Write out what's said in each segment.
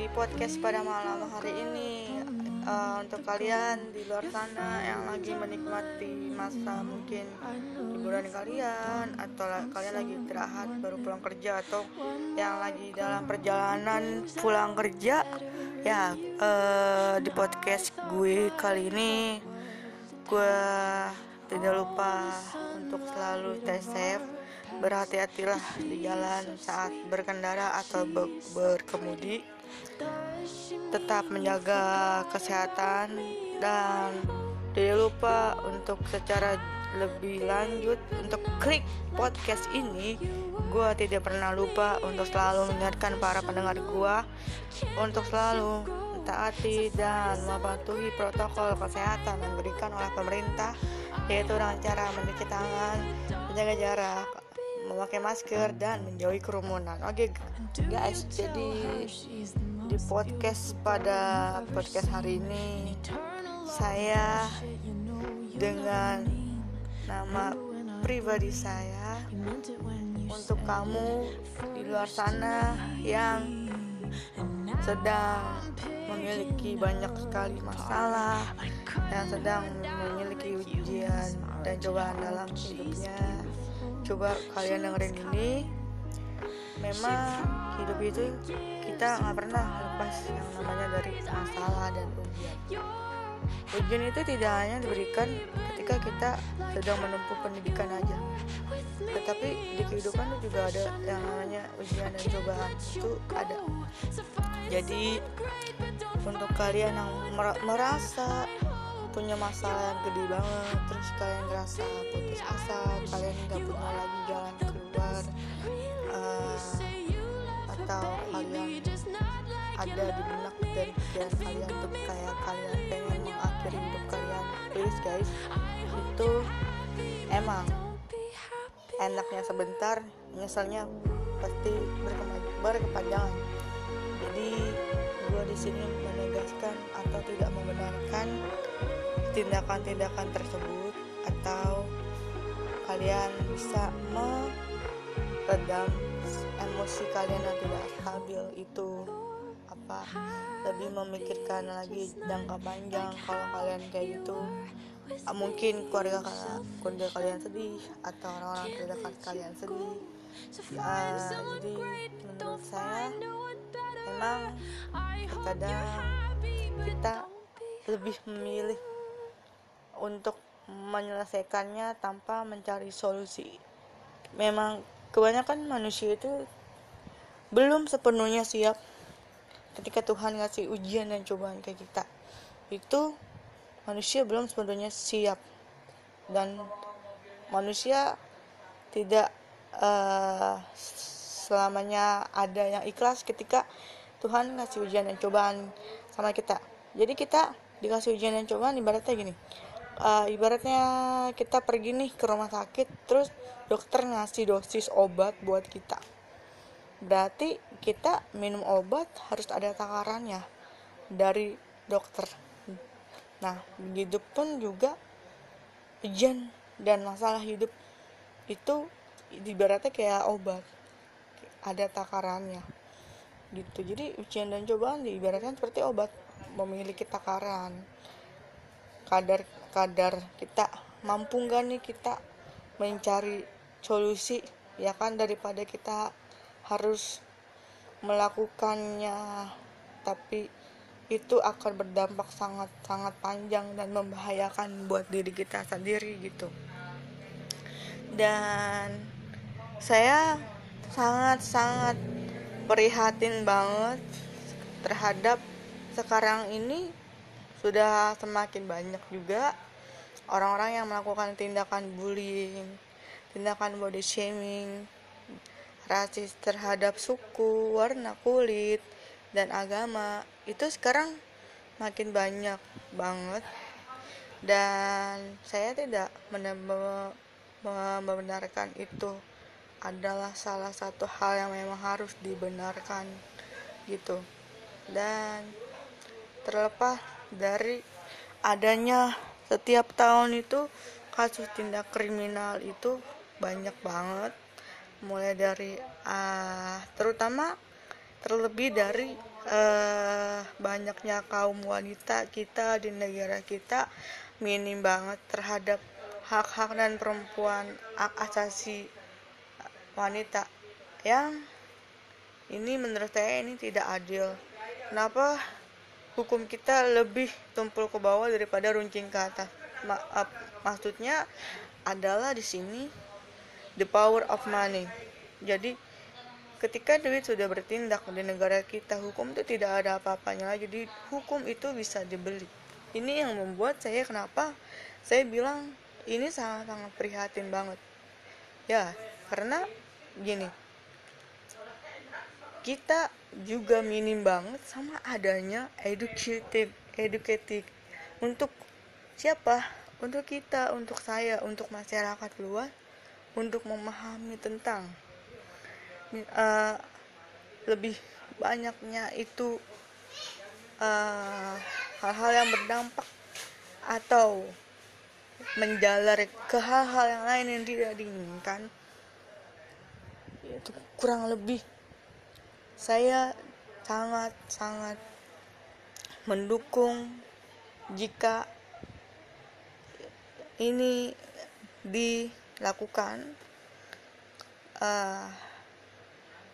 di podcast pada malam hari ini untuk kalian di luar sana yang lagi menikmati masa mungkin liburan kalian, atau kalian lagi istirahat baru pulang kerja, atau yang lagi dalam perjalanan pulang kerja. Ya, di podcast gue kali ini gue tidak lupa untuk selalu stay safe, berhati-hatilah di jalan saat berkendara atau berkemudi, tetap menjaga kesehatan, dan tidak lupa untuk secara lebih lanjut untuk klik podcast ini, gue tidak pernah lupa untuk selalu mengingatkan para pendengar gue untuk selalu taati dan mematuhi protokol kesehatan yang diberikan oleh pemerintah, yaitu dengan cara mencuci tangan, menjaga jarak, memakai masker, dan menjauhi kerumunan. Oke guys, jadi di podcast pada podcast hari ini saya dengan nama pribadi saya untuk kamu di luar sana yang sedang memiliki banyak sekali masalah, yang sedang memiliki ujian dan cobaan dalam hidupnya. Coba kalian dengerin ini, memang hidup itu kita gak pernah lepas yang namanya dari masalah dan ujian. Ujian itu tidak hanya diberikan ketika kita sedang menempuh pendidikan aja, tetapi di kehidupan itu juga ada yang namanya ujian dan cobaan, itu ada. Jadi untuk kalian yang merasa punya masalah yang gede banget, terus kalian ngerasa putus asa, kalian gak punya lagi jalan keluar, atau kalian ada di benak dan pikiran kalian tuh kayak kalian pengen mengakhiri hidup kalian, please guys, itu emang enaknya sebentar, nyeselnya pasti berkepanjangan. Jadi gue di sini menegaskan atau tidak membenarkan tindakan-tindakan tersebut, atau kalian bisa meredam emosi kalian yang tidak stabil itu lebih memikirkan lagi jangka panjang. Kalau kalian kayak gitu, mungkin keluarga kalian sedih atau orang-orang terdekat kalian sedih. Jadi menurut saya memang terkadang kita lebih memilih untuk menyelesaikannya tanpa mencari solusi. Memang kebanyakan manusia itu belum sepenuhnya siap ketika Tuhan ngasih ujian dan cobaan ke kita, itu manusia belum sepenuhnya siap, dan manusia tidak selamanya ada yang ikhlas ketika Tuhan ngasih ujian dan cobaan sama kita. Jadi kita dikasih ujian dan cobaan ibaratnya gini, ibaratnya kita pergi nih ke rumah sakit, terus dokter ngasih dosis obat buat kita. Berarti kita minum obat harus ada takarannya dari dokter. Nah, begitu pun juga ujian dan masalah hidup itu ibaratnya kayak obat, ada takarannya gitu. Jadi ujian dan cobaan diibaratkan seperti obat, memiliki takaran, kadar kita mampu nggak nih kita mencari solusi, ya kan, daripada kita harus melakukannya tapi itu akan berdampak sangat-sangat panjang dan membahayakan buat diri kita sendiri gitu. Dan saya sangat-sangat prihatin banget terhadap sekarang ini sudah semakin banyak juga orang-orang yang melakukan tindakan bullying, tindakan body shaming, rasis terhadap suku, warna kulit, dan agama. Itu sekarang makin banyak banget, dan saya tidak membenarkan itu adalah salah satu hal yang memang harus dibenarkan gitu. Dan terlepas dari adanya setiap tahun itu kasus tindak kriminal itu banyak banget, mulai dari terutama terlebih dari banyaknya kaum wanita kita di negara kita minim banget terhadap hak-hak dan perempuan, hak asasi wanita, yang ini menurut saya ini tidak adil. Kenapa hukum kita lebih tumpul ke bawah daripada runcing ke atas? Maksudnya adalah di sini the power of money. Jadi ketika duit sudah bertindak di negara kita, hukum itu tidak ada apa-apanya lagi. Jadi hukum itu bisa dibeli. Ini yang membuat saya, kenapa saya bilang ini sangat-sangat prihatin banget. Ya, karena gini, kita juga minim banget sama adanya edukatif untuk siapa? Untuk kita, untuk saya, untuk masyarakat luas, untuk memahami tentang lebih banyaknya itu hal-hal yang berdampak atau menjalar ke hal-hal yang lain yang tidak diinginkan. Itu kurang lebih saya sangat-sangat mendukung jika ini dilakukan.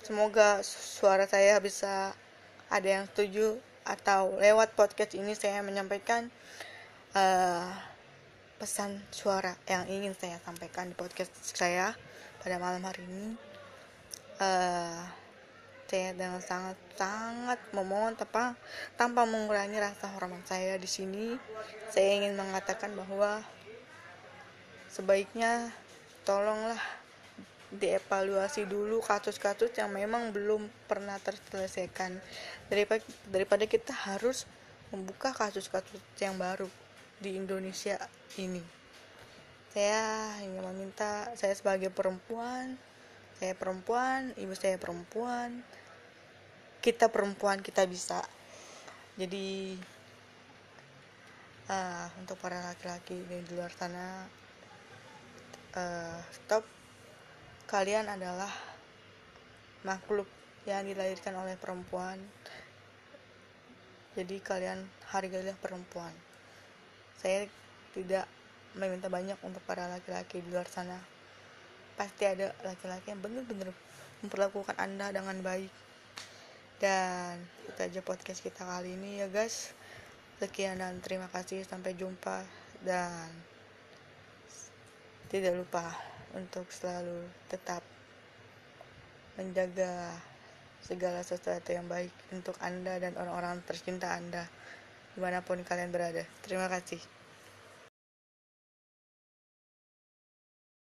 Semoga suara saya bisa ada yang setuju, atau lewat podcast ini saya menyampaikan pesan suara yang ingin saya sampaikan di podcast saya pada malam hari ini. Saya dengan sangat-sangat memohon tanpa mengurangi rasa hormat saya di sini. Saya ingin mengatakan bahwa sebaiknya tolonglah dievaluasi dulu kasus-kasus yang memang belum pernah terselesaikan, daripada kita harus membuka kasus-kasus yang baru di Indonesia ini. Saya hanya meminta, saya sebagai perempuan, saya perempuan, ibu saya perempuan, kita perempuan, kita bisa. Jadi untuk para laki-laki di luar sana, stop. Kalian adalah makhluk yang dilahirkan oleh perempuan. Jadi kalian hargailah perempuan. Saya tidak meminta banyak untuk para laki-laki di luar sana. Pasti ada laki-laki yang benar-benar memperlakukan Anda dengan baik. Dan itu aja podcast kita kali ini ya guys. Sekian dan terima kasih. Sampai jumpa. Dan tidak lupa untuk selalu tetap menjaga segala sesuatu yang baik untuk Anda dan orang-orang tercinta Anda dimanapun kalian berada. Terima kasih.